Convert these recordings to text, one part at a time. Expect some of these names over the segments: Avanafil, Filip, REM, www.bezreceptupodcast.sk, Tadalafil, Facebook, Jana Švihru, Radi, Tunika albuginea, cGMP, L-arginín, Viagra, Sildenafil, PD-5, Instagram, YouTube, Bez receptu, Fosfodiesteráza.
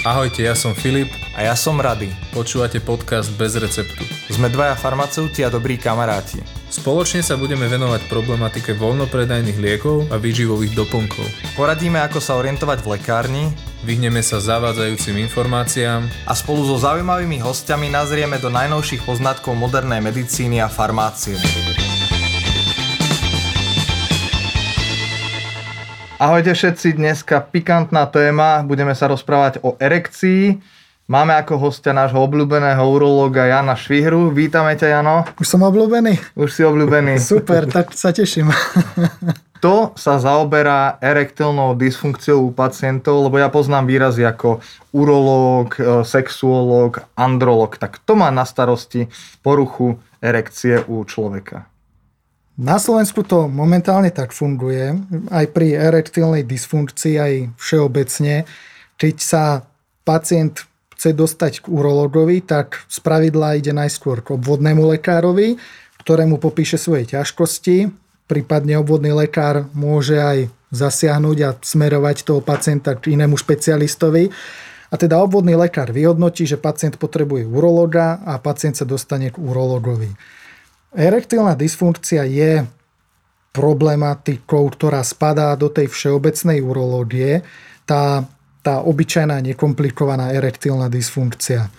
Ahojte, ja som Filip. A ja som Radi. Počúvate podcast Bez receptu. Sme dvaja farmaceuti a dobrí kamaráti. Spoločne sa budeme venovať problematike voľnopredajných liekov a výživových doplnkov. Poradíme, ako sa orientovať v lekárni, vyhneme sa zavádzajúcim informáciám a spolu so zaujímavými hostiami nazrieme do najnovších poznatkov modernej medicíny a farmácie. Ahojte všetci, dneska pikantná téma, budeme sa rozprávať o erekcii. Máme ako hostia nášho obľúbeného urológa Jana Švihru. Vítame ťa, Jano. Už som obľúbený. Už si obľúbený. Super, tak sa teším. To sa zaoberá erektilnou dysfunkciou u pacientov, lebo ja poznám výrazy ako urológ, sexuológ, andrológ. Tak to má na starosti poruchu erekcie u človeka. Na Slovensku to momentálne tak funguje, aj pri erektilnej dysfunkcii, aj všeobecne. Keď sa pacient chce dostať k urológovi, tak spravidla ide najskôr k obvodnému lekárovi, ktorému popíše svoje ťažkosti. Prípadne obvodný lekár môže aj zasiahnuť a smerovať toho pacienta k inému špecialistovi. A teda obvodný lekár vyhodnotí, že pacient potrebuje urológa a pacient sa dostane k urológovi. Erektilná dysfunkcia je problematikou, ktorá spadá do tej všeobecnej urológie, tá obyčajná nekomplikovaná erektilná dysfunkcia.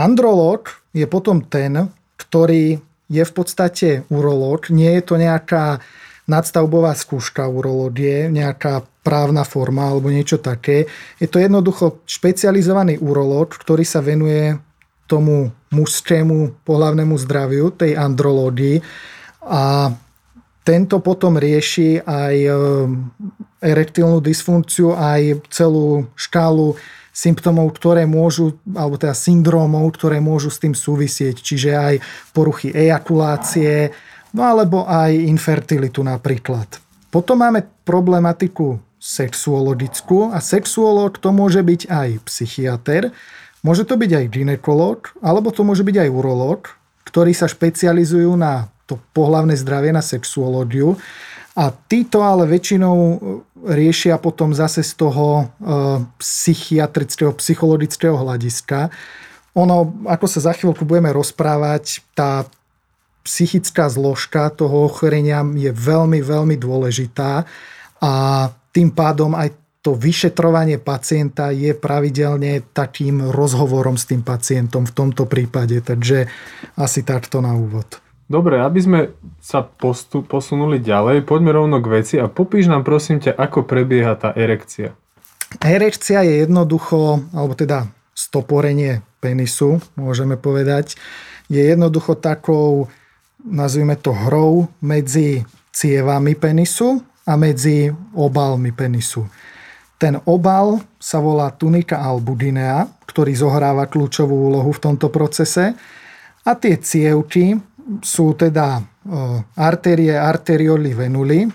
Andrológ je potom ten, ktorý je v podstate urológ, nie je to nejaká nadstavbová skúška urológie, nejaká právna forma alebo niečo také. Je to jednoducho špecializovaný urológ, ktorý sa venuje tomu mužskému pohlavnému zdraviu, tej andrológii, a tento potom rieši aj erektilnú dysfunkciu, aj celú škálu symptómov, ktoré môžu, alebo teda syndrómov, ktoré môžu s tým súvisieť, čiže aj poruchy ejakulácie, no alebo aj infertilitu napríklad. Potom máme problematiku sexuologickú a sexuológ to môže byť aj psychiater, môže to byť aj gynekológ, alebo to môže byť aj urológ, ktorí sa špecializujú na to pohlavné zdravie, na sexuológiu. A títo ale väčšinou riešia potom zase z toho psychiatrického, psychologického hľadiska. Ono, ako sa za chvíľku budeme rozprávať, tá psychická zložka toho ochorenia je veľmi, veľmi dôležitá a tým pádom aj to vyšetrovanie pacienta je pravidelne takým rozhovorom s tým pacientom v tomto prípade. Takže asi takto na úvod. Dobre, aby sme sa posunuli ďalej, poďme rovno k veci a popíš nám prosím ťa, ako prebieha tá erekcia. Erekcia je jednoducho, alebo teda stoporenie penisu, môžeme povedať, je jednoducho takou, nazvime to hrou, medzi cievami penisu a medzi obalmi penisu. Ten obal sa volá tunika albuginea, ktorý zohráva kľúčovú úlohu v tomto procese. A tie cievky sú teda artérie, arterioly, venuly.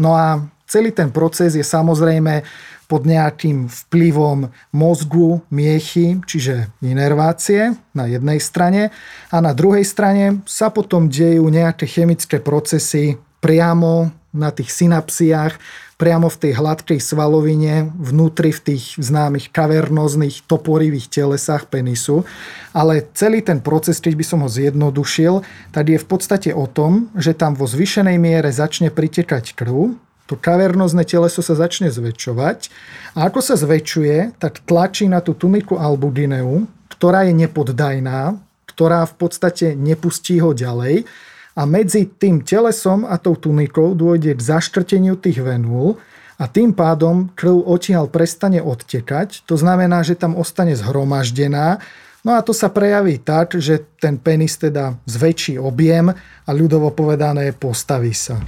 No a celý ten proces je samozrejme pod nejakým vplyvom mozgu, miechy, čiže inervácie na jednej strane. A na druhej strane sa potom dejú nejaké chemické procesy priamo na tých synapsiách, priamo v tej hladkej svalovine, vnútri v tých známych kavernóznych toporivých telesách penisu. Ale celý ten proces, keď by som ho zjednodušil, tak je v podstate o tom, že tam vo zvýšenej miere začne pritekať krv, to kavernózne teleso sa začne zväčšovať a ako sa zväčšuje, tak tlačí na tú tuniku albugineu, ktorá je nepoddajná, ktorá v podstate nepustí ho ďalej. A medzi tým telesom a tou tunikou dôjde k zaškrteniu tých venúl a tým pádom krv odtiaľ prestane odtekať. To znamená, že tam ostane zhromaždená. No a to sa prejaví tak, že ten penis teda zväčší objem a ľudovo povedané postaví sa.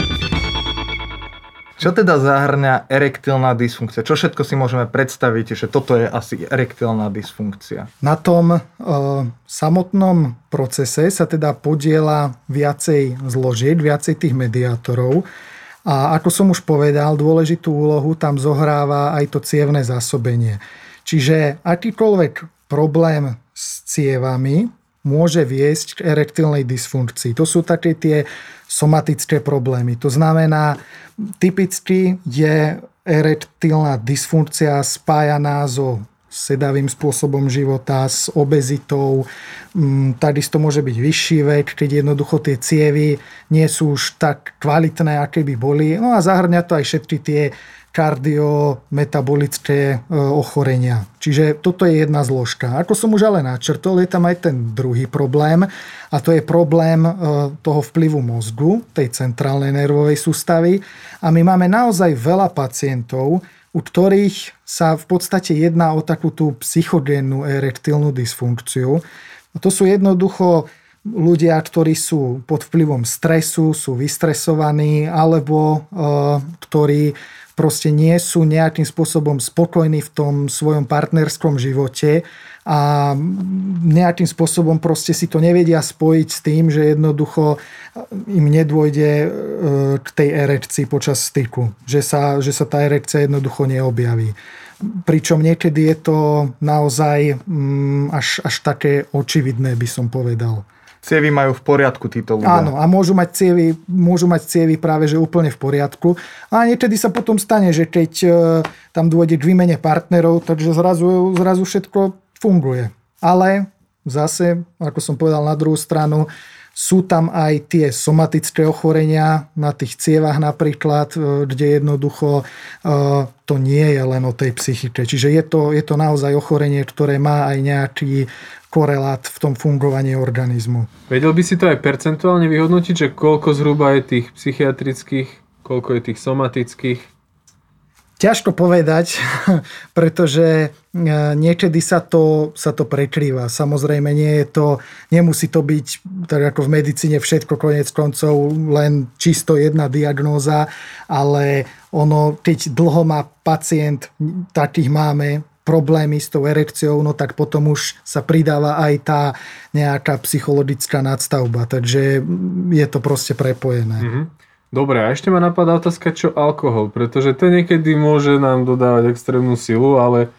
Čo teda zahŕňa erektilná dysfunkcia? Čo všetko si môžeme predstaviť, že toto je asi erektilná dysfunkcia? Na tom samotnom procese sa teda podieľa viacej zložiek, viacej tých mediátorov. A ako som už povedal, dôležitú úlohu tam zohráva aj to cievne zásobenie. Čiže akýkoľvek problém s cievami môže viesť k erektilnej dysfunkcii. To sú také tie somatické problémy. To znamená, typicky je erektilná dysfunkcia spájaná so sedavým spôsobom života, s obezitou. Takisto môže byť vyšší vek, keď jednoducho tie cievy nie sú už tak kvalitné, aké by boli. No a zahŕňa to aj všetky tie kardiometabolické ochorenia. Čiže toto je jedna zložka. Ako som už ale načrtol, je tam aj ten druhý problém a to je problém toho vplyvu mozgu, tej centrálnej nervovej sústavy a my máme naozaj veľa pacientov, u ktorých sa v podstate jedná o takúto psychogénnu erektilnú dysfunkciu. To sú jednoducho ľudia, ktorí sú pod vplyvom stresu, sú vystresovaní alebo ktorí proste nie sú nejakým spôsobom spokojní v tom svojom partnerskom živote a nejakým spôsobom proste si to nevedia spojiť s tým, že jednoducho im nedôjde k tej erekcii počas styku. Že sa tá erekcia jednoducho neobjaví. Pričom niekedy je to naozaj až také očividné, by som povedal. Cievy majú v poriadku títo ľudia. Áno, a môžu mať cievy práve že úplne v poriadku. A niekedy sa potom stane, že keď tam dôjde k výmene partnerov, takže zrazu všetko funguje. Ale zase, ako som povedal na druhú stranu, sú tam aj tie somatické ochorenia na tých cievach napríklad, kde jednoducho to nie je len o tej psychike. Čiže je to naozaj ochorenie, ktoré má aj nejaký korelát v tom fungovaní organizmu. Vedel by si to aj percentuálne vyhodnotiť, že koľko zhruba je tých psychiatrických, koľko je tých somatických? Ťažko povedať, pretože niekedy sa to prekrýva. Samozrejme, nemusí to byť, tak ako v medicíne všetko koniec koncov, len čisto jedna diagnóza, ale ono, keď dlho má pacient, takých máme, problémy s tou erekciou, no tak potom už sa pridáva aj tá nejaká psychologická nadstavba. Takže je to proste prepojené. Mm-hmm. Dobre, a ešte ma napadá otázka, čo alkohol, pretože to niekedy môže nám dodávať extrémnu silu, ale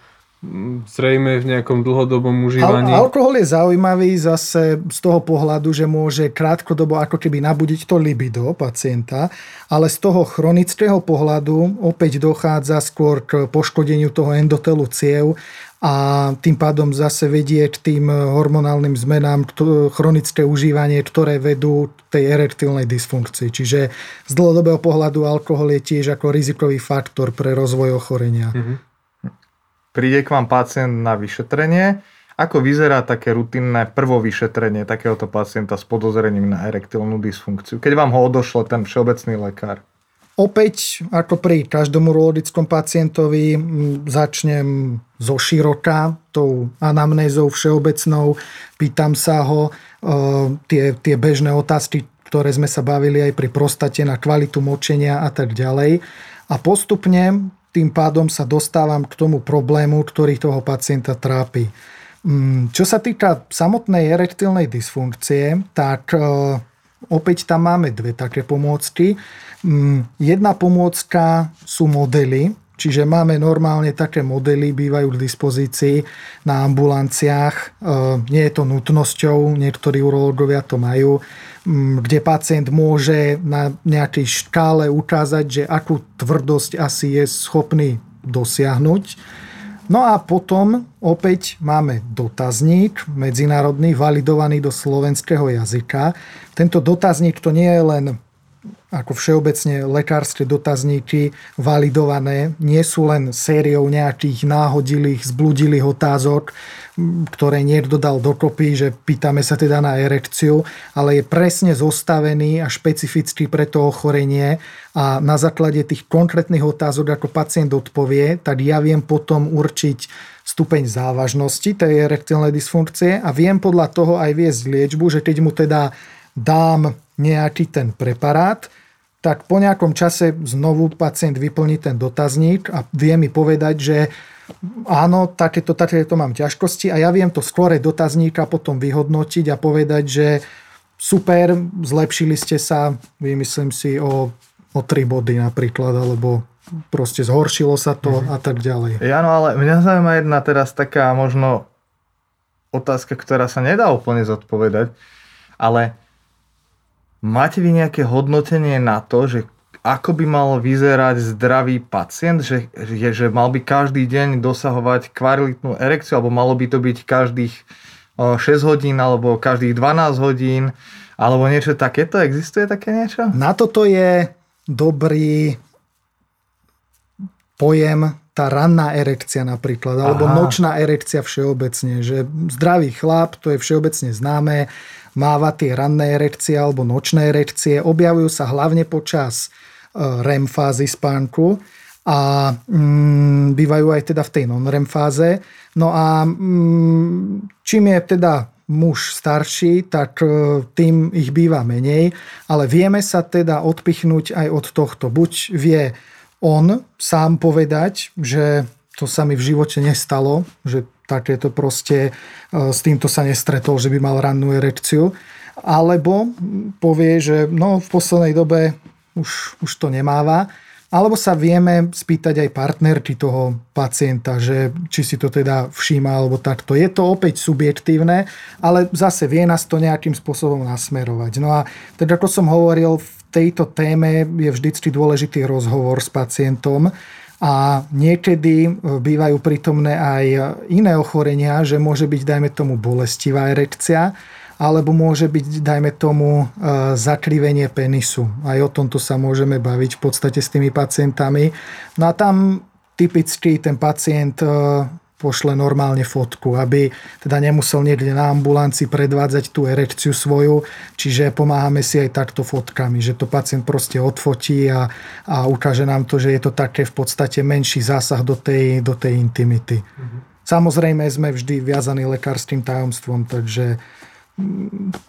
zrejme v nejakom dlhodobom užívaní. Alkohol je zaujímavý zase z toho pohľadu, že môže krátkodobo ako keby nabudiť to libido pacienta, ale z toho chronického pohľadu opäť dochádza skôr k poškodeniu toho endotelu ciev a tým pádom zase vedie k tým hormonálnym zmenám chronické užívanie, ktoré vedú k tej erektilnej dysfunkcii. Čiže z dlhodobého pohľadu alkohol je tiež ako rizikový faktor pre rozvoj ochorenia. Mhm. Príde k vám pacient na vyšetrenie. Ako vyzerá také rutinné prvovyšetrenie takéhoto pacienta s podozrením na erektilnú dysfunkciu, keď vám ho odošle ten všeobecný lekár? Opäť, ako pri každom urologickom pacientovi, začnem zo široka, tou anamnézou všeobecnou. Pýtam sa ho tie bežné otázky, ktoré sme sa bavili aj pri prostate, na kvalitu močenia a tak ďalej. A postupne tým pádom sa dostávam k tomu problému, ktorý toho pacienta trápi. Čo sa týka samotnej erektilnej dysfunkcie, tak opäť tam máme dve také pomôcky. Jedna pomôcka sú modely, čiže máme normálne také modely, bývajú k dispozícii na ambulanciách. Nie je to nutnosťou, niektorí urológovia to majú, kde pacient môže na nejakej škále ukázať, že akú tvrdosť asi je schopný dosiahnuť. No a potom opäť máme dotazník medzinárodný, validovaný do slovenského jazyka. Tento dotazník to nie je len ako všeobecne lekárske dotazníky validované, nie sú len sériou nejakých náhodilých, zbludilých otázok, ktoré niekto dal dokopy, že pýtame sa teda na erekciu, ale je presne zostavený a špecifický pre to ochorenie a na základe tých konkrétnych otázok, ako pacient odpovie, tak ja viem potom určiť stupeň závažnosti tej erektilnej dysfunkcie a viem podľa toho aj viesť liečbu, že keď mu teda dám nejaký ten preparát, tak po nejakom čase znovu pacient vyplní ten dotazník a vie mi povedať, že áno, takéto mám ťažkosti a ja viem to skore dotazníka potom vyhodnotiť a povedať, že super, zlepšili ste sa, vymyslím si o 3 body napríklad, alebo proste zhoršilo sa to a tak ďalej. Jano, ale mňa zaujíma jedna teraz taká možno otázka, ktorá sa nedá úplne zodpovedať, ale máte vy nejaké hodnotenie na to, že ako by mal vyzerať zdravý pacient, že mal by každý deň dosahovať kvarilitnú erekciu, alebo malo by to byť každých 6 hodín, alebo každých 12 hodín, alebo niečo takéto? Existuje také niečo? Na toto je dobrý pojem tá ranná erekcia napríklad, alebo nočná erekcia všeobecne, že zdravý chlap, to je všeobecne známe, máva tie ranné erekcie alebo nočné erekcie, objavujú sa hlavne počas REM fázy spánku a bývajú aj teda v tej non-REM fáze. No a čím je teda muž starší, tak tým ich býva menej, ale vieme sa teda odpichnúť aj od tohto. Buď vie on sám povedať, že to sa mi v živote nestalo, že takéto proste s týmto sa nestretol, že by mal rannú erekciu. Alebo povie, že no, v poslednej dobe už to nemáva. Alebo sa vieme spýtať aj partnerky toho pacienta, že či si to teda všíma alebo takto. Je to opäť subjektívne, ale zase vie nás to nejakým spôsobom nasmerovať. No a teda ako som hovoril, v tejto téme je vždycky dôležitý rozhovor s pacientom a niekedy bývajú prítomné aj iné ochorenia, že môže byť, dajme tomu, bolestivá erekcia, alebo môže byť, dajme tomu, zakrivenie penisu. Aj o tomto sa môžeme baviť v podstate s tými pacientami. No a tam typicky ten pacient pošle normálne fotku, aby teda nemusel niekde na ambulanci predvádzať tú erekciu svoju. Čiže pomáhame si aj takto fotkami, že to pacient proste odfotí a ukáže nám to, že je to také v podstate menší zásah do tej intimity. Samozrejme sme vždy viazaní lekárskym tajomstvom, takže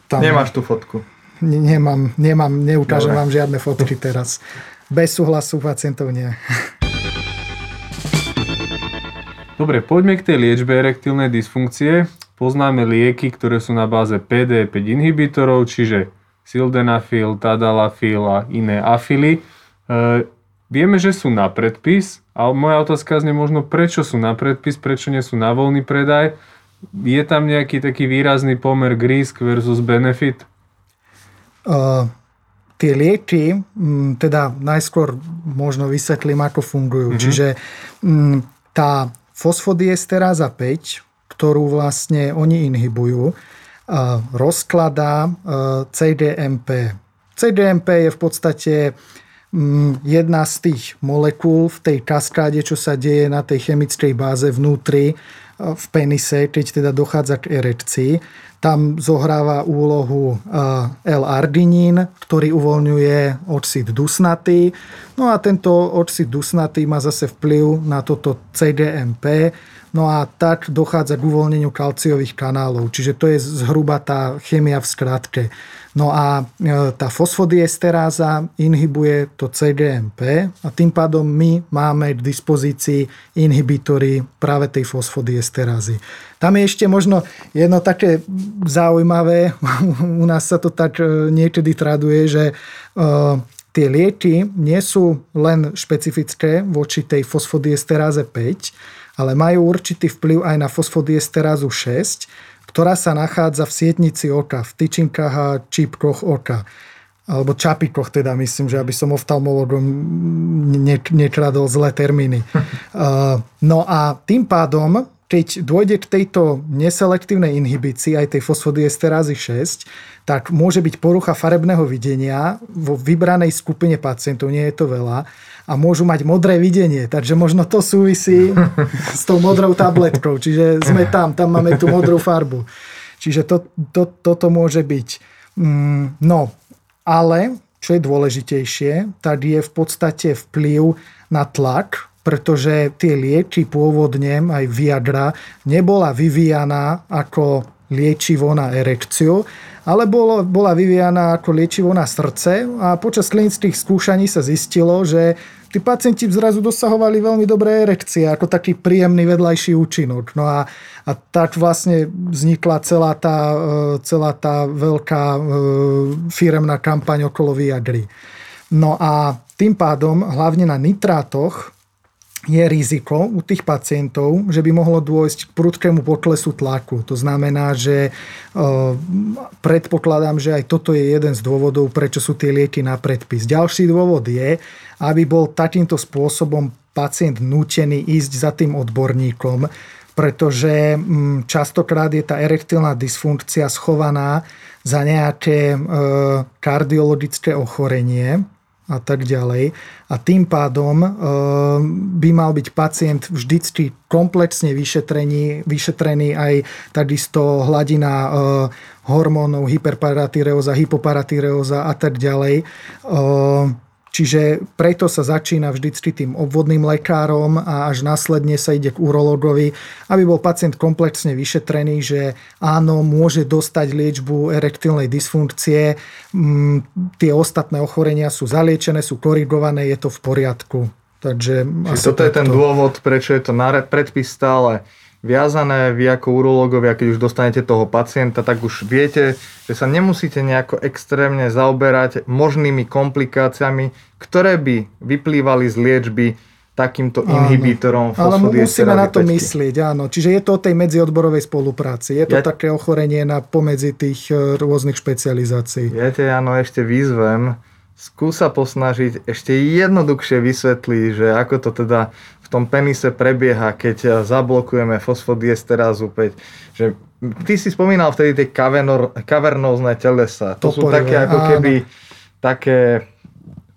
tam... Nemáš tú fotku? Nemám, neukážem vám žiadne fotky teraz. Bez súhlasu pacientov nie. Dobre, poďme k tej liečbe erektilnej dysfunkcie. Poznáme lieky, ktoré sú na báze PD-5 inhibitorov, čiže sildenafil, tadalafil a iné afily. Vieme, že sú na predpis, ale moja otázka znie možno, prečo sú na predpis, prečo nie sú na voľný predaj. Je tam nejaký taký výrazný pomer risk versus benefit? Tie lieky, teda najskôr možno vysvetlím, ako fungujú. Mm-hmm. Čiže tá fosfodiesteráza 5, ktorú vlastne oni inhibujú, rozkladá cGMP. cGMP je v podstate jedna z tých molekúl v tej kaskáde, čo sa deje na tej chemickej báze vnútri v penise, keď teda dochádza k erekcii. Tam zohráva úlohu L-arginín, ktorý uvoľňuje oxid dusnatý. No a tento oxid dusnatý má zase vplyv na toto cGMP. No a tak dochádza k uvoľneniu kalciových kanálov. Čiže to je zhruba tá chémia v skratke. No a tá fosfodiesteráza inhibuje to cGMP a tým pádom my máme k dispozícii inhibitory práve tej fosfodiesterázy. Tam je ešte možno jedno také zaujímavé, u nás sa to tak niekedy traduje, že tie lieky nie sú len špecifické voči tej fosfodiesteráze 5, ale majú určitý vplyv aj na fosfodiesterázu 6, ktorá sa nachádza v sietnici oka, v tyčinkách a čípkoch oka. Alebo čapikoch teda, myslím, že aby som oftalmologom nekradol zlé termíny. No a tým pádom, keď dôjde k tejto neselektívnej inhibícii, aj tej fosfodiesterázy 6, tak môže byť porucha farebného videnia vo vybranej skupine pacientov, nie je to veľa, a môžu mať modré videnie, takže možno to súvisí s tou modrou tabletkou, čiže sme tam máme tú modrú farbu. Čiže toto môže byť. No, ale čo je dôležitejšie, tak je v podstate vplyv na tlak, pretože tie lieky pôvodne, aj Viagra, nebola vyvíjaná ako liečivo na erekciu, ale bola vyvíjaná ako liečivo na srdce a počas klinických skúšaní sa zistilo, že tí pacienti zrazu dosahovali veľmi dobré erekcie, ako taký príjemný vedľajší účinok. No a tak vlastne vznikla celá tá veľká firemná kampaň okolo Viagry. No a tým pádom, hlavne na nitrátoch, je riziko u tých pacientov, že by mohlo dôjsť k prudkému poklesu tlaku. To znamená, že predpokladám, že aj toto je jeden z dôvodov, prečo sú tie lieky na predpis. Ďalší dôvod je, aby bol takýmto spôsobom pacient nútený ísť za tým odborníkom, pretože častokrát je tá erektilná dysfunkcia schovaná za nejaké kardiologické ochorenie a tak ďalej. A tým pádom by mal byť pacient vždycky komplexne vyšetrený aj takisto hladina hormónov, hyperparatireóza, hypoparatireóza a tak ďalej. Čiže preto sa začína vždycky tým obvodným lekárom a až následne sa ide k urologovi, aby bol pacient komplexne vyšetrený, že áno, môže dostať liečbu erektilnej dysfunkcie, tie ostatné ochorenia sú zaliečené, sú korigované, je to v poriadku. Takže toto je ten dôvod, prečo je to na predpis stále viazané. Vy ako urológovia, keď už dostanete toho pacienta, tak už viete, že sa nemusíte nejako extrémne zaoberať možnými komplikáciami, ktoré by vyplývali z liečby takýmto inhibitorom fosfodiesterázy. Ale musíme na to myslieť, áno. Čiže je to o tej medziodborovej spolupráci. Je to také ochorenie na pomedzi tých rôznych špecializácií. Viete, áno, ešte výzvem. Skúsa posnažiť ešte jednoduchšie vysvetliť, že ako to teda v tom penise prebieha, keď zablokujeme fosfodiesterázu 5. Že ty si spomínal vtedy tie kavernózne telesa. To sú také ako keby také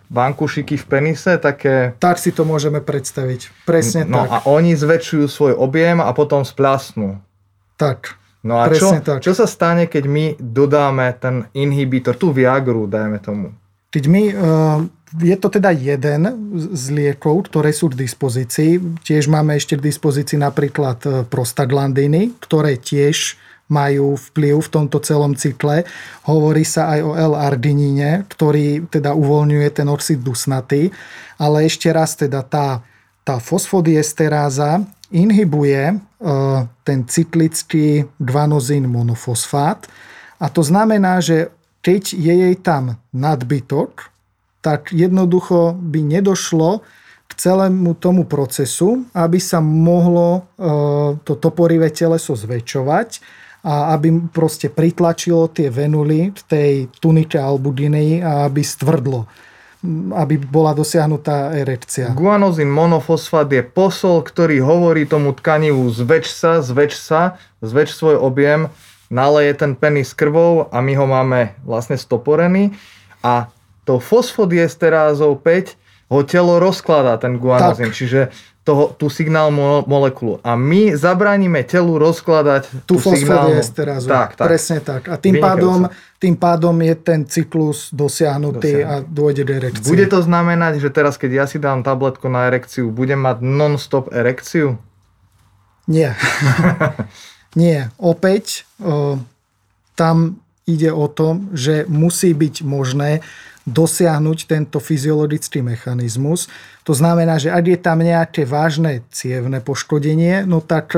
vankušiky v penise, také... Tak si to môžeme predstaviť. Presne tak. No a oni zväčšujú svoj objem a potom splasnú. Tak. No a čo sa stane, keď my dodáme ten inhibitor, tú Viagru, dajme tomu? Keď my... Je to teda jeden z liekov, ktoré sú k dispozícii. Tiež máme ešte k dispozícii napríklad prostaglandiny, ktoré tiež majú vplyv v tomto celom cykle. Hovorí sa aj o L-arginíne, ktorý teda uvoľňuje ten oxid dusnatý. Ale ešte raz teda tá fosfodiesteráza inhibuje ten cyklický guanozín monofosfát. A to znamená, že keď je jej tam nadbytok, tak jednoducho by nedošlo k celému tomu procesu, aby sa mohlo to toporivé teleso zväčšovať a aby proste pritlačilo tie venuly v tej tunike albuginei a aby stvrdlo, aby bola dosiahnutá erekcia. Guanozín monofosfát je posol, ktorý hovorí tomu tkanivu zväčš svoj objem, naleje ten penis krvou a my ho máme vlastne stoporený a to fosfodiesterázou 5 ho telo rozkladá, ten guanozín, čiže tú signál molekulu. A my zabránime telu rozkladať tú fosfodiesterázu. Tak. Presne tak. A tým pádom je ten cyklus dosiahnutý a dôjde k erekcii. Bude to znamenať, že teraz, keď ja si dám tabletku na erekciu, budem mať non-stop erekciu? Nie. Nie. Opäť tam ide o to, že musí byť možné dosiahnuť tento fyziologický mechanizmus. To znamená, že ak je tam nejaké vážne cievne poškodenie, no tak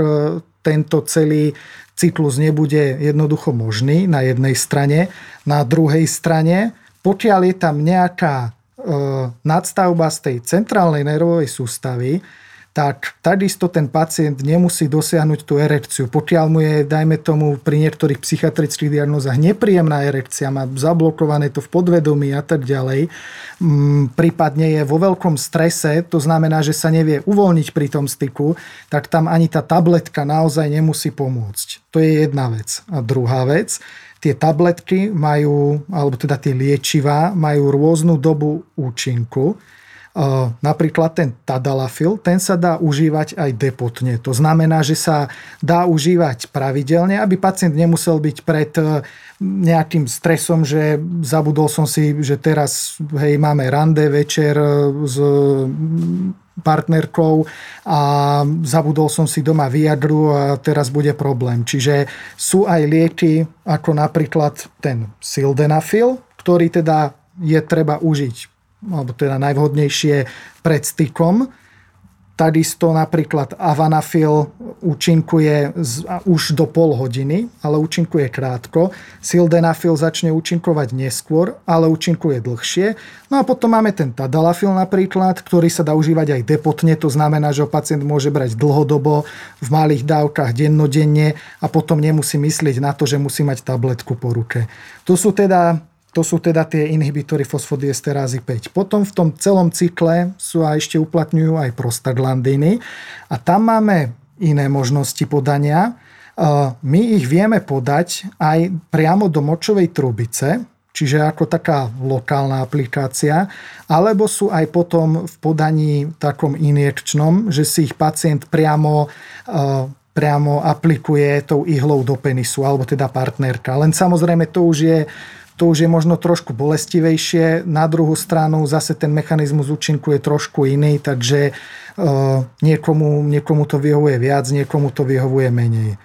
tento celý cyklus nebude jednoducho možný na jednej strane. Na druhej strane, pokiaľ je tam nejaká nadstavba z tej centrálnej nervovej sústavy, tak takisto ten pacient nemusí dosiahnuť tú erekciu. Pokiaľ mu je, dajme tomu, pri niektorých psychiatrických diagnózach nepríjemná erekcia, má zablokované to v podvedomí a tak ďalej, prípadne je vo veľkom strese, to znamená, že sa nevie uvoľniť pri tom styku, tak tam ani tá tabletka naozaj nemusí pomôcť. To je jedna vec. A druhá vec, tie tabletky majú, alebo teda tie liečivá, majú rôznu dobu účinku. Napríklad ten Tadalafil, ten sa dá užívať aj depotne. To znamená, že sa dá užívať pravidelne, aby pacient nemusel byť pred nejakým stresom, že zabudol som si, že teraz máme rande večer s partnerkou a zabudol som si doma Viagru a teraz bude problém. Čiže sú aj lieky ako napríklad ten Sildenafil, ktorý teda je treba užiť alebo teda najvhodnejšie pred stykom. Takisto napríklad Avanafil účinkuje už do pol hodiny, ale účinkuje krátko. Sildenafil začne účinkovať neskôr, ale účinkuje dlhšie. No a potom máme ten Tadalafil napríklad, ktorý sa dá užívať aj depotne, to znamená, že ho pacient môže brať dlhodobo, v malých dávkach dennodenne a potom nemusí myslieť na to, že musí mať tabletku po ruke. To sú teda tie inhibitory fosfodiesterázy 5. Potom v tom celom cykle sú a ešte uplatňujú aj prostaglandiny. A tam máme iné možnosti podania. My ich vieme podať aj priamo do močovej trubice, čiže ako taká lokálna aplikácia, alebo sú aj potom v podaní takom injekčnom, že si ich pacient priamo aplikuje tou ihlou do penisu, alebo teda partnerka. Len samozrejme to už je možno trošku bolestivejšie. Na druhú stranu zase ten mechanizmus účinku je trošku iný, takže niekomu to vyhovuje viac, niekomu to vyhovuje menej.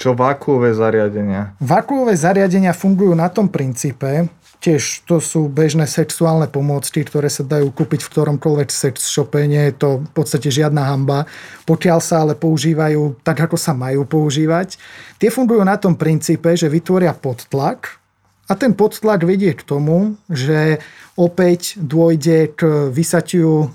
Čo vakuové zariadenia? Vakuové zariadenia fungujú na tom princípe, tiež to sú bežné sexuálne pomôcky, ktoré sa dajú kúpiť v ktoromkoľvek sex shope. Nie je to v podstate žiadna hanba. Pokiaľ sa ale používajú tak, ako sa majú používať, tie fungujú na tom princípe, že vytvoria podtlak, a ten podtlak vedie k tomu, že opäť dôjde k vysatiu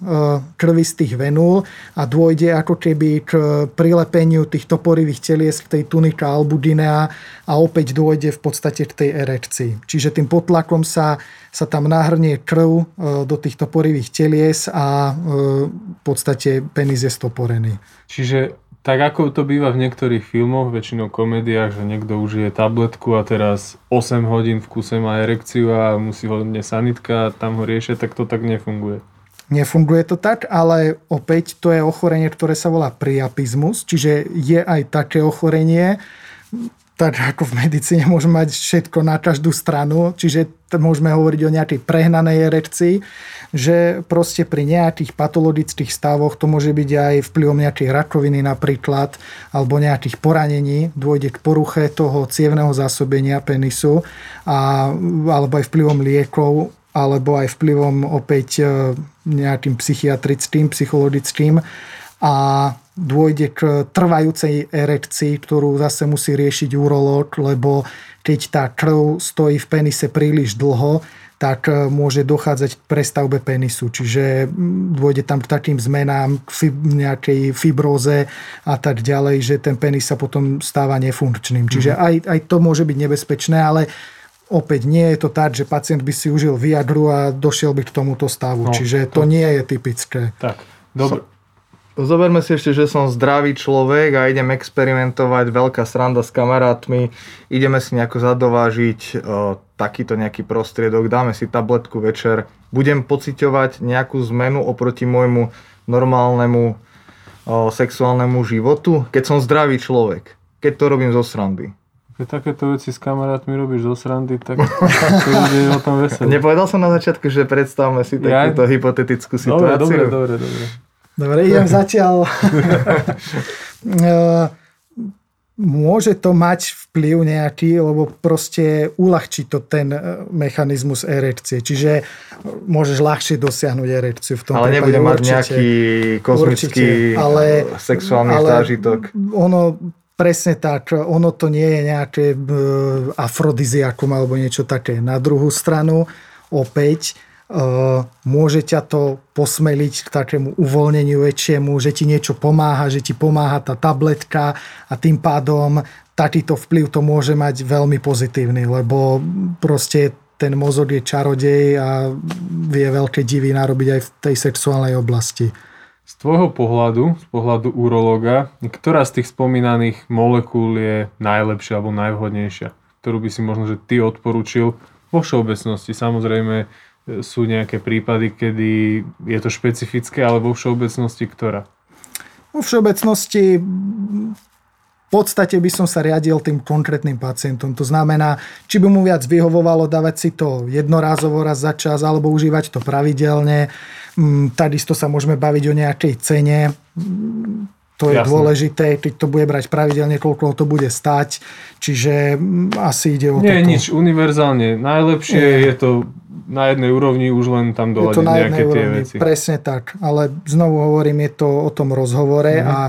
krvistých venúl a dôjde ako keby k prilepeniu tých toporivých telies k tej tunika albuginea a opäť dôjde v podstate k tej erekcii. Čiže tým podtlakom sa tam nahrnie krv do tých toporivých telies a v podstate penis je stoporený. Čiže tak ako to býva v niektorých filmoch, väčšinou komédiách, že niekto užije tabletku a teraz 8 hodín v kuse má erekciu a musí ho dnes sanitka a tam ho riešia, tak to tak nefunguje. Nefunguje to tak, ale opäť to je ochorenie, ktoré sa volá priapizmus, čiže je aj také ochorenie, tak ako v medicíne môžeme mať všetko na každú stranu, čiže môžeme hovoriť o nejakej prehnanej erekcii, že proste pri nejakých patologických stavoch to môže byť aj vplyvom nejakej rakoviny napríklad, alebo nejakých poranení, dôjde k poruche toho cievneho zásobenia penisu, alebo aj vplyvom liekov, alebo aj vplyvom opäť nejakým psychiatrickým, psychologickým a dôjde k trvajúcej erekcii, ktorú zase musí riešiť urológ, lebo keď tá krv stojí v penise príliš dlho, tak môže dochádzať k prestavbe penisu. Čiže dôjde tam k takým zmenám, k nejakej fibróze a tak ďalej, že ten penis sa potom stáva nefunkčným. Čiže aj to môže byť nebezpečné, ale opäť nie je to tak, že pacient by si užil Viagru a došiel by k tomuto stavu. No, čiže to nie je typické. Tak, dobre. Zoberme si ešte, že som zdravý človek a idem experimentovať, veľká sranda s kamarátmi, ideme si nejako zadovážiť takýto nejaký prostriedok, dáme si tabletku večer, budem pociťovať nejakú zmenu oproti môjmu normálnemu sexuálnemu životu, keď som zdravý človek, keď to robím zo srandy. Keď takéto veci s kamarátmi robíš zo srandy, tak to bude o tom veselé. Nepovedal som na začiatku, že predstavme si takúto hypotetickú situáciu. Dobre. Dobre, idem zatiaľ. Môže to mať vplyv nejaký, lebo proste uľahčí to ten mechanizmus erekcie. Čiže môžeš ľahšie dosiahnuť erekciu. V tom ale nebude mať určite, nejaký kozmický sexuálny zážitok. Ono, presne tak, ono to nie je nejaké afrodiziakum alebo niečo také. Na druhú stranu, opäť, môže ťa to posmeliť k takému uvoľneniu väčšiemu, že ti niečo pomáha, že ti pomáha tá tabletka a tým pádom takýto vplyv to môže mať veľmi pozitívny, lebo proste ten mozog je čarodej a vie veľké divy narobiť aj v tej sexuálnej oblasti. Z tvojho pohľadu, z pohľadu urológa, ktorá z tých spomínaných molekúl je najlepšia alebo najvhodnejšia, ktorú by si možno, že ty odporúčil vo všeobecnosti? Samozrejme, sú nejaké prípady, kedy je to špecifické, ale vo všeobecnosti ktorá? Vo všeobecnosti v podstate by som sa riadil tým konkrétnym pacientom. To znamená, či by mu viac vyhovovalo dávať si to jednorázovo raz za čas, alebo užívať to pravidelne. Takisto sa môžeme baviť o nejakej cene. To je dôležité, keď to bude brať pravidelne, koľko to bude stáť. Čiže asi ide o to. Nie je nič univerzálne najlepšie, je to na jednej úrovni, už len tam doľadiť nejaké tie veci. Presne tak, ale znovu hovorím, je to o tom rozhovore a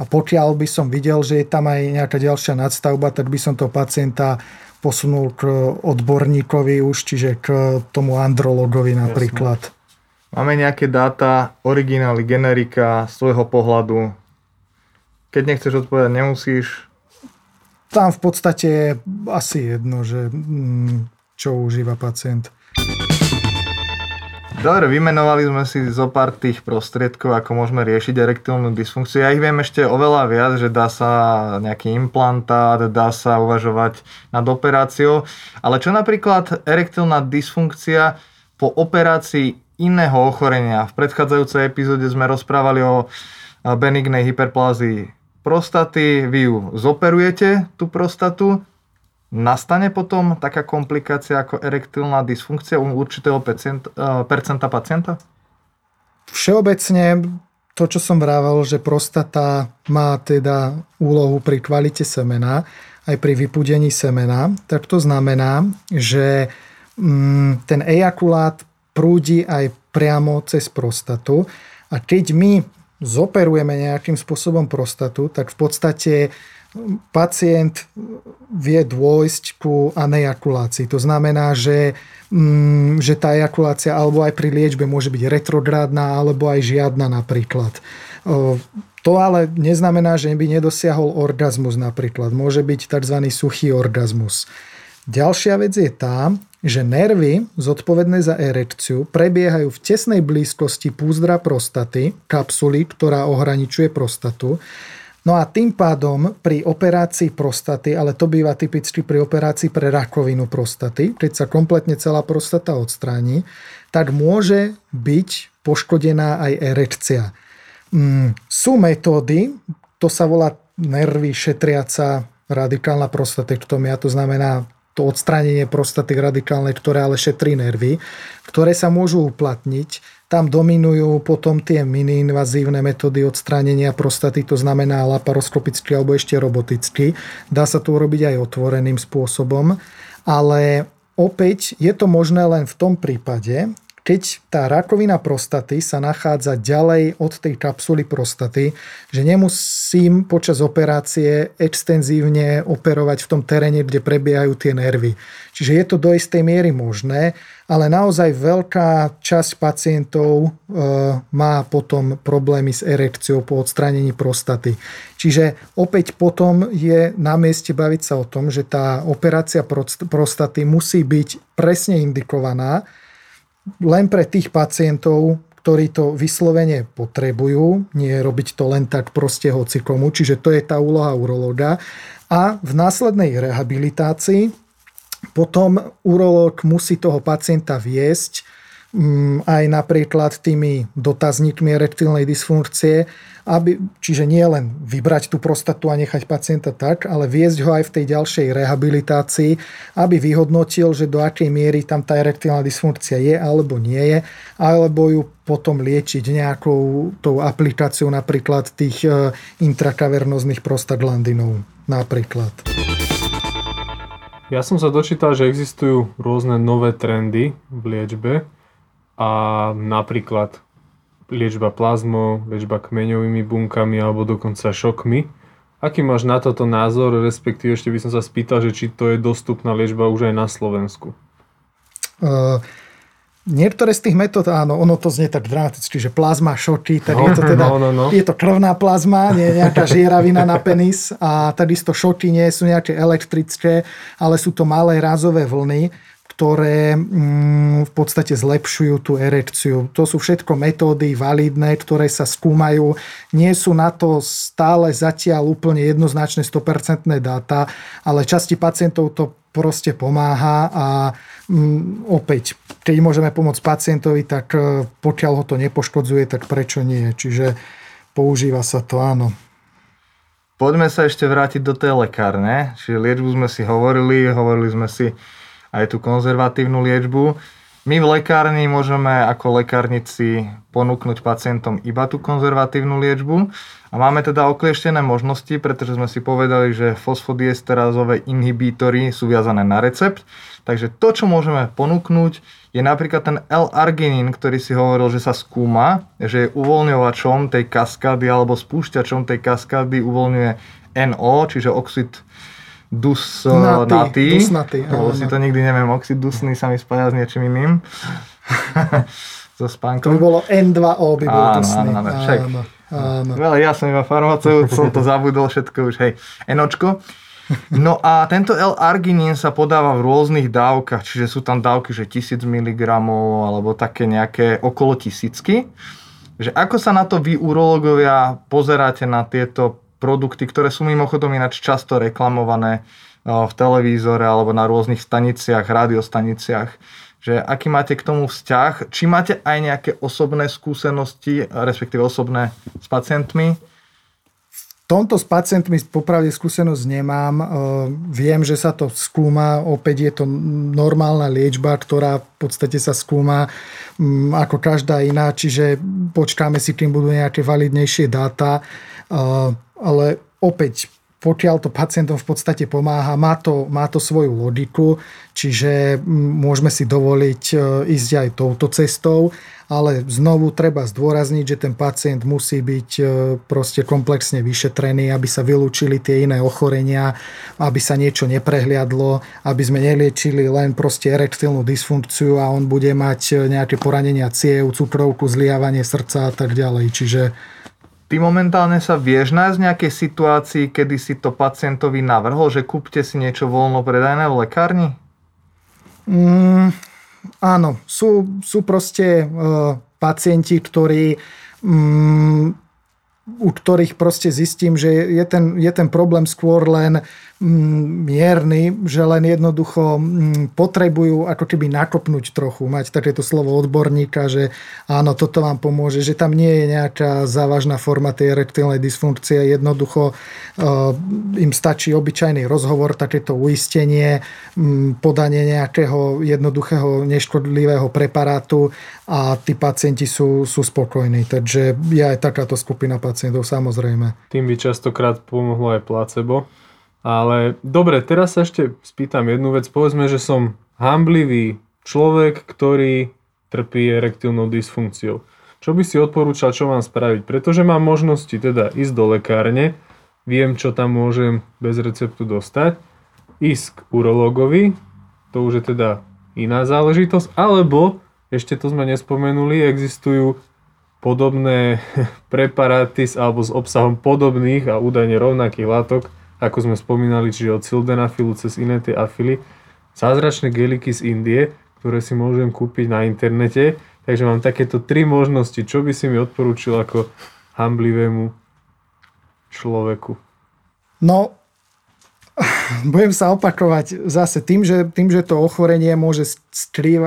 a pokiaľ by som videl, že je tam aj nejaká ďalšia nadstavba, tak by som toho pacienta posunul k odborníkovi už, čiže k tomu andrologovi napríklad. Jasne. Máme nejaké dáta, originály, generika, svojho pohľadu? Keď nechceš odpovedať, nemusíš? Tam v podstate je asi jedno, že čo užíva pacient. Dobre, vymenovali sme si zo pár tých prostriedkov, ako môžeme riešiť erektilnú dysfunkciu. Ja ich viem ešte oveľa viac, že dá sa nejaký implantát, dá sa uvažovať nad operáciou. Ale čo napríklad erektilná dysfunkcia po operácii iného ochorenia? V predchádzajúcej epizóde sme rozprávali o benignej hyperplázii prostaty. Vy ju zoperujete, tú prostatu. Nastane potom taká komplikácia ako erektilná dysfunkcia u určitého percenta pacienta? Všeobecne to, čo som vravel, že prostata má teda úlohu pri kvalite semena, aj pri vypudení semena, tak to znamená, že ten ejakulát prúdi aj priamo cez prostatu a keď my zoperujeme nejakým spôsobom prostatu, tak v podstate pacient vie dôjsť ku anejakulácii. To znamená, že tá ejakulácia alebo aj pri liečbe môže byť retrográdna alebo aj žiadna napríklad. To ale neznamená, že by nedosiahol orgazmus napríklad. Môže byť tzv. Suchý orgazmus. Ďalšia vec je tá, že nervy zodpovedné za erekciu prebiehajú v tesnej blízkosti púzdra prostaty, kapsuly, ktorá ohraničuje prostatu. No a tým pádom pri operácii prostaty, ale to býva typicky pri operácii pre rakovinu prostaty, keď sa kompletne celá prostata odstráni, tak môže byť poškodená aj erekcia. Sú metódy, to sa volá nervy šetriaca radikálna prostatektomia, to znamená to odstránenie prostaty radikálnej, ktoré ale šetrí nervy, ktoré sa môžu uplatniť. Tam dominujú potom tie miniinvazívne metódy odstránenia prostaty, to znamená laparoskopicky alebo ešte roboticky. Dá sa to urobiť aj otvoreným spôsobom, ale opäť je to možné len v tom prípade, keď tá rakovina prostaty sa nachádza ďalej od tej kapsuly prostaty, že nemusím počas operácie extenzívne operovať v tom teréne, kde prebiehajú tie nervy. Čiže je to do istej miery možné, ale naozaj veľká časť pacientov má potom problémy s erekciou po odstránení prostaty. Čiže opäť potom je na mieste baviť sa o tom, že tá operácia prostaty musí byť presne indikovaná len pre tých pacientov, ktorí to vyslovene potrebujú, nie robiť to len tak proste hocikomu, čiže to je tá úloha urológa. A v následnej rehabilitácii potom urológ musí toho pacienta viesť aj napríklad tými dotazníkmi erektilnej dysfunkcie, čiže nie len vybrať tú prostatu a nechať pacienta tak, ale viesť ho aj v tej ďalšej rehabilitácii, aby vyhodnotil, že do akej miery tam tá erektilná dysfunkcia je alebo nie je, alebo ju potom liečiť nejakou tou aplikáciou napríklad tých intrakavernozných prostaglandinov napríklad. Ja som sa dočítal, že existujú rôzne nové trendy v liečbe, a napríklad liečba plazmou, liečba kmeňovými bunkami alebo dokonca šokmi. Aký máš na toto názor, respektíve ešte by som sa spýtal, že či to je dostupná liečba už aj na Slovensku? Niektoré z tých metód, áno, ono to znie tak dramaticky, že plazma, šoky, tak je to teda, je to krvná plazma, nie nejaká žieravina na penis a takisto šoky nie sú nejaké elektrické, ale sú to malé rázové vlny, ktoré v podstate zlepšujú tú erekciu. To sú všetko metódy validné, ktoré sa skúmajú. Nie sú na to stále zatiaľ úplne jednoznačné 100% dáta, ale časti pacientov to proste pomáha a opäť, keď môžeme pomôcť pacientovi, tak pokiaľ ho to nepoškodzuje, tak prečo nie? Čiže používa sa to, áno. Poďme sa ešte vrátiť do tej lekárne. Čiže liečbu sme si hovorili sme si aj tú konzervatívnu liečbu. My v lekárni môžeme ako lekárnici ponúknuť pacientom iba tú konzervatívnu liečbu a máme teda oklieštené možnosti, pretože sme si povedali, že fosfodiesterázové inhibítory sú viazané na recept. Takže to, čo môžeme ponúknuť, je napríklad ten L-arginín, ktorý si hovoril, že sa skúma, že je uvoľňovačom tej kaskády alebo spúšťačom tej kaskády, uvoľňuje NO, čiže oxid dusnatý. Lebo si to nikdy neviem, oxid dusný sa mi spája s niečím iným. So spánkom. To by bolo N2O, by bolo dusný. Áno, však. Ja som iba farmaceut, som to zabudol všetko už, hej, enočko. No a tento L-arginín sa podáva v rôznych dávkach, čiže sú tam dávky, že 1000 mg alebo také nejaké okolo tisícky. Že ako sa na to vy, urológovia, pozeráte na tieto produkty, ktoré sú mimochodom ináč často reklamované v televízore alebo na rôznych staniciach, rádiostaniciach, že aký máte k tomu vzťah, či máte aj nejaké osobné skúsenosti, respektíve osobné s pacientmi? V tomto s pacientmi popravde skúsenosť nemám. Viem, že sa to skúma, opäť je to normálna liečba, ktorá v podstate sa skúma ako každá iná, čiže počkáme si, kým budú nejaké validnejšie dáta. Ale opäť, pokiaľ to pacientom v podstate pomáha, má to svoju logiku, čiže môžeme si dovoliť ísť aj touto cestou, ale znovu treba zdôrazniť, že ten pacient musí byť proste komplexne vyšetrený, aby sa vylúčili tie iné ochorenia, aby sa niečo neprehliadlo, aby sme neliečili len proste erektilnú dysfunkciu a on bude mať nejaké poranenia ciev, cukrovku, zlyhávanie srdca a tak ďalej, čiže... Ty momentálne sa vieš nájsť v nejakej situácii, kedy si to pacientovi navrhol, že kúpte si niečo voľno predajné v lekárni? Áno, sú proste pacienti, ktorí... u ktorých proste zistím, že je ten problém skôr len mierny, že len jednoducho potrebujú ako keby nakopnúť trochu, mať takéto slovo odborníka, že áno, toto vám pomôže, že tam nie je nejaká závažná forma tej erektilnej dysfunkcie, jednoducho im stačí obyčajný rozhovor, takéto uistenie, podanie nejakého jednoduchého neškodlivého preparátu a tí pacienti sú spokojní, takže je aj takáto skupina pacientov, samozrejme. Tým by častokrát pomohlo aj placebo. Ale dobre, teraz sa ešte spýtam jednu vec. Povedzme, že som hanblivý človek, ktorý trpí erektilnou dysfunkciou. Čo by si odporúčal, čo mám spraviť? Pretože mám možnosti teda ísť do lekárne, viem, čo tam môžem bez receptu dostať, ísť k urológovi, to už je teda iná záležitosť, alebo, ešte to sme nespomenuli, existujú podobné preparáty alebo s obsahom podobných a údajne rovnakých látok, ako sme spomínali, čiže od sildenafilu cez iné tie afily, zázračné geliky z Indie, ktoré si môžem kúpiť na internete. Takže mám takéto 3 možnosti. Čo by si mi odporúčil ako hanblivému človeku? No, budem sa opakovať zase tým, že to ochorenie môže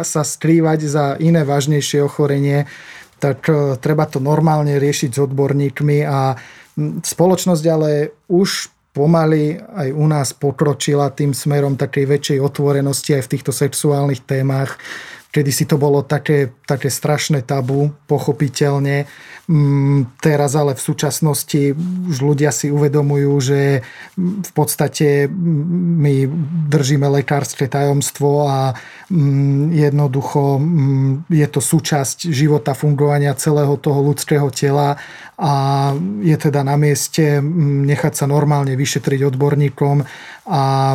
sa skrývať za iné vážnejšie ochorenie, tak treba to normálne riešiť s odborníkmi a spoločnosť ale už pomaly aj u nás pokročila tým smerom takej väčšej otvorenosti aj v týchto sexuálnych témach. Kedysi to bolo také strašné tabu, pochopiteľne. Teraz ale v súčasnosti už ľudia si uvedomujú, že v podstate my držíme lekárske tajomstvo a jednoducho je to súčasť života, fungovania celého toho ľudského tela a je teda na mieste nechať sa normálne vyšetriť odborníkom a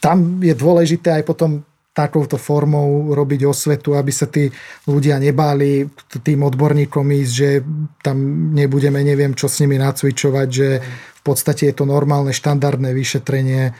tam je dôležité aj potom takouto formou robiť osvetu, aby sa tí ľudia nebáli tým odborníkom ísť, že tam nebudeme, neviem, čo s nimi nacvičovať, že v podstate je to normálne, štandardné vyšetrenie,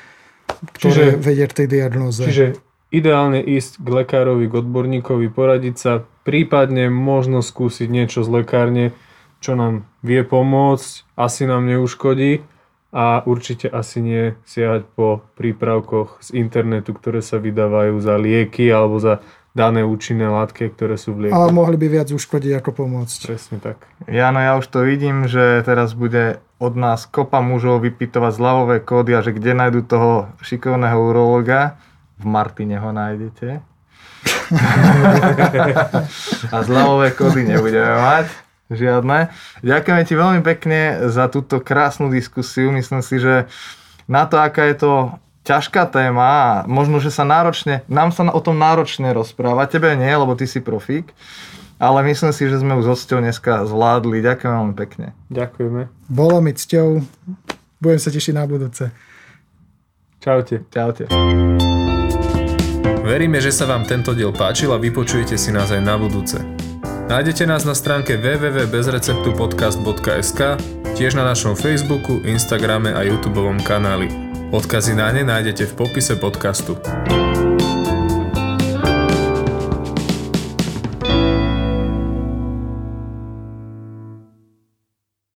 ktoré vedie k tej diagnóze. Čiže ideálne ísť k lekárovi, k odborníkovi, poradiť sa, prípadne možno skúsiť niečo z lekárne, čo nám vie pomôcť, asi nám neuškodí. A určite asi nie siahať po prípravkoch z internetu, ktoré sa vydávajú za lieky alebo za dané účinné látky, ktoré sú v lieku. Ale mohli by viac uškodiť ako pomôcť. Presne tak. Ja už to vidím, že teraz bude od nás kopa mužov vypytovať zľavové kódy a že kde nájdu toho šikovného urológa. V Martine ho nájdete. A zľavové kódy nebudeme mať. Žiadne. Ďakujeme ti veľmi pekne za túto krásnu diskusiu. Myslím si, že na to, aká je to ťažká téma, možno, že sa náročne, nám sa o tom náročne rozpráva. Tebe nie, lebo ty si profík. Ale myslím si, že sme už s hosťou dneska zvládli. Ďakujem veľmi pekne. Ďakujeme. Bolo mi cťou. Budem sa tešiť na budúce. Čaute. Čaute. Veríme, že sa vám tento diel páčil a vypočujete si nás aj na budúce. Nájdete nás na stránke www.bezreceptupodcast.sk, tiež na našom Facebooku, Instagrame a YouTubeovom kanáli. Odkazy na ne nájdete v popise podcastu.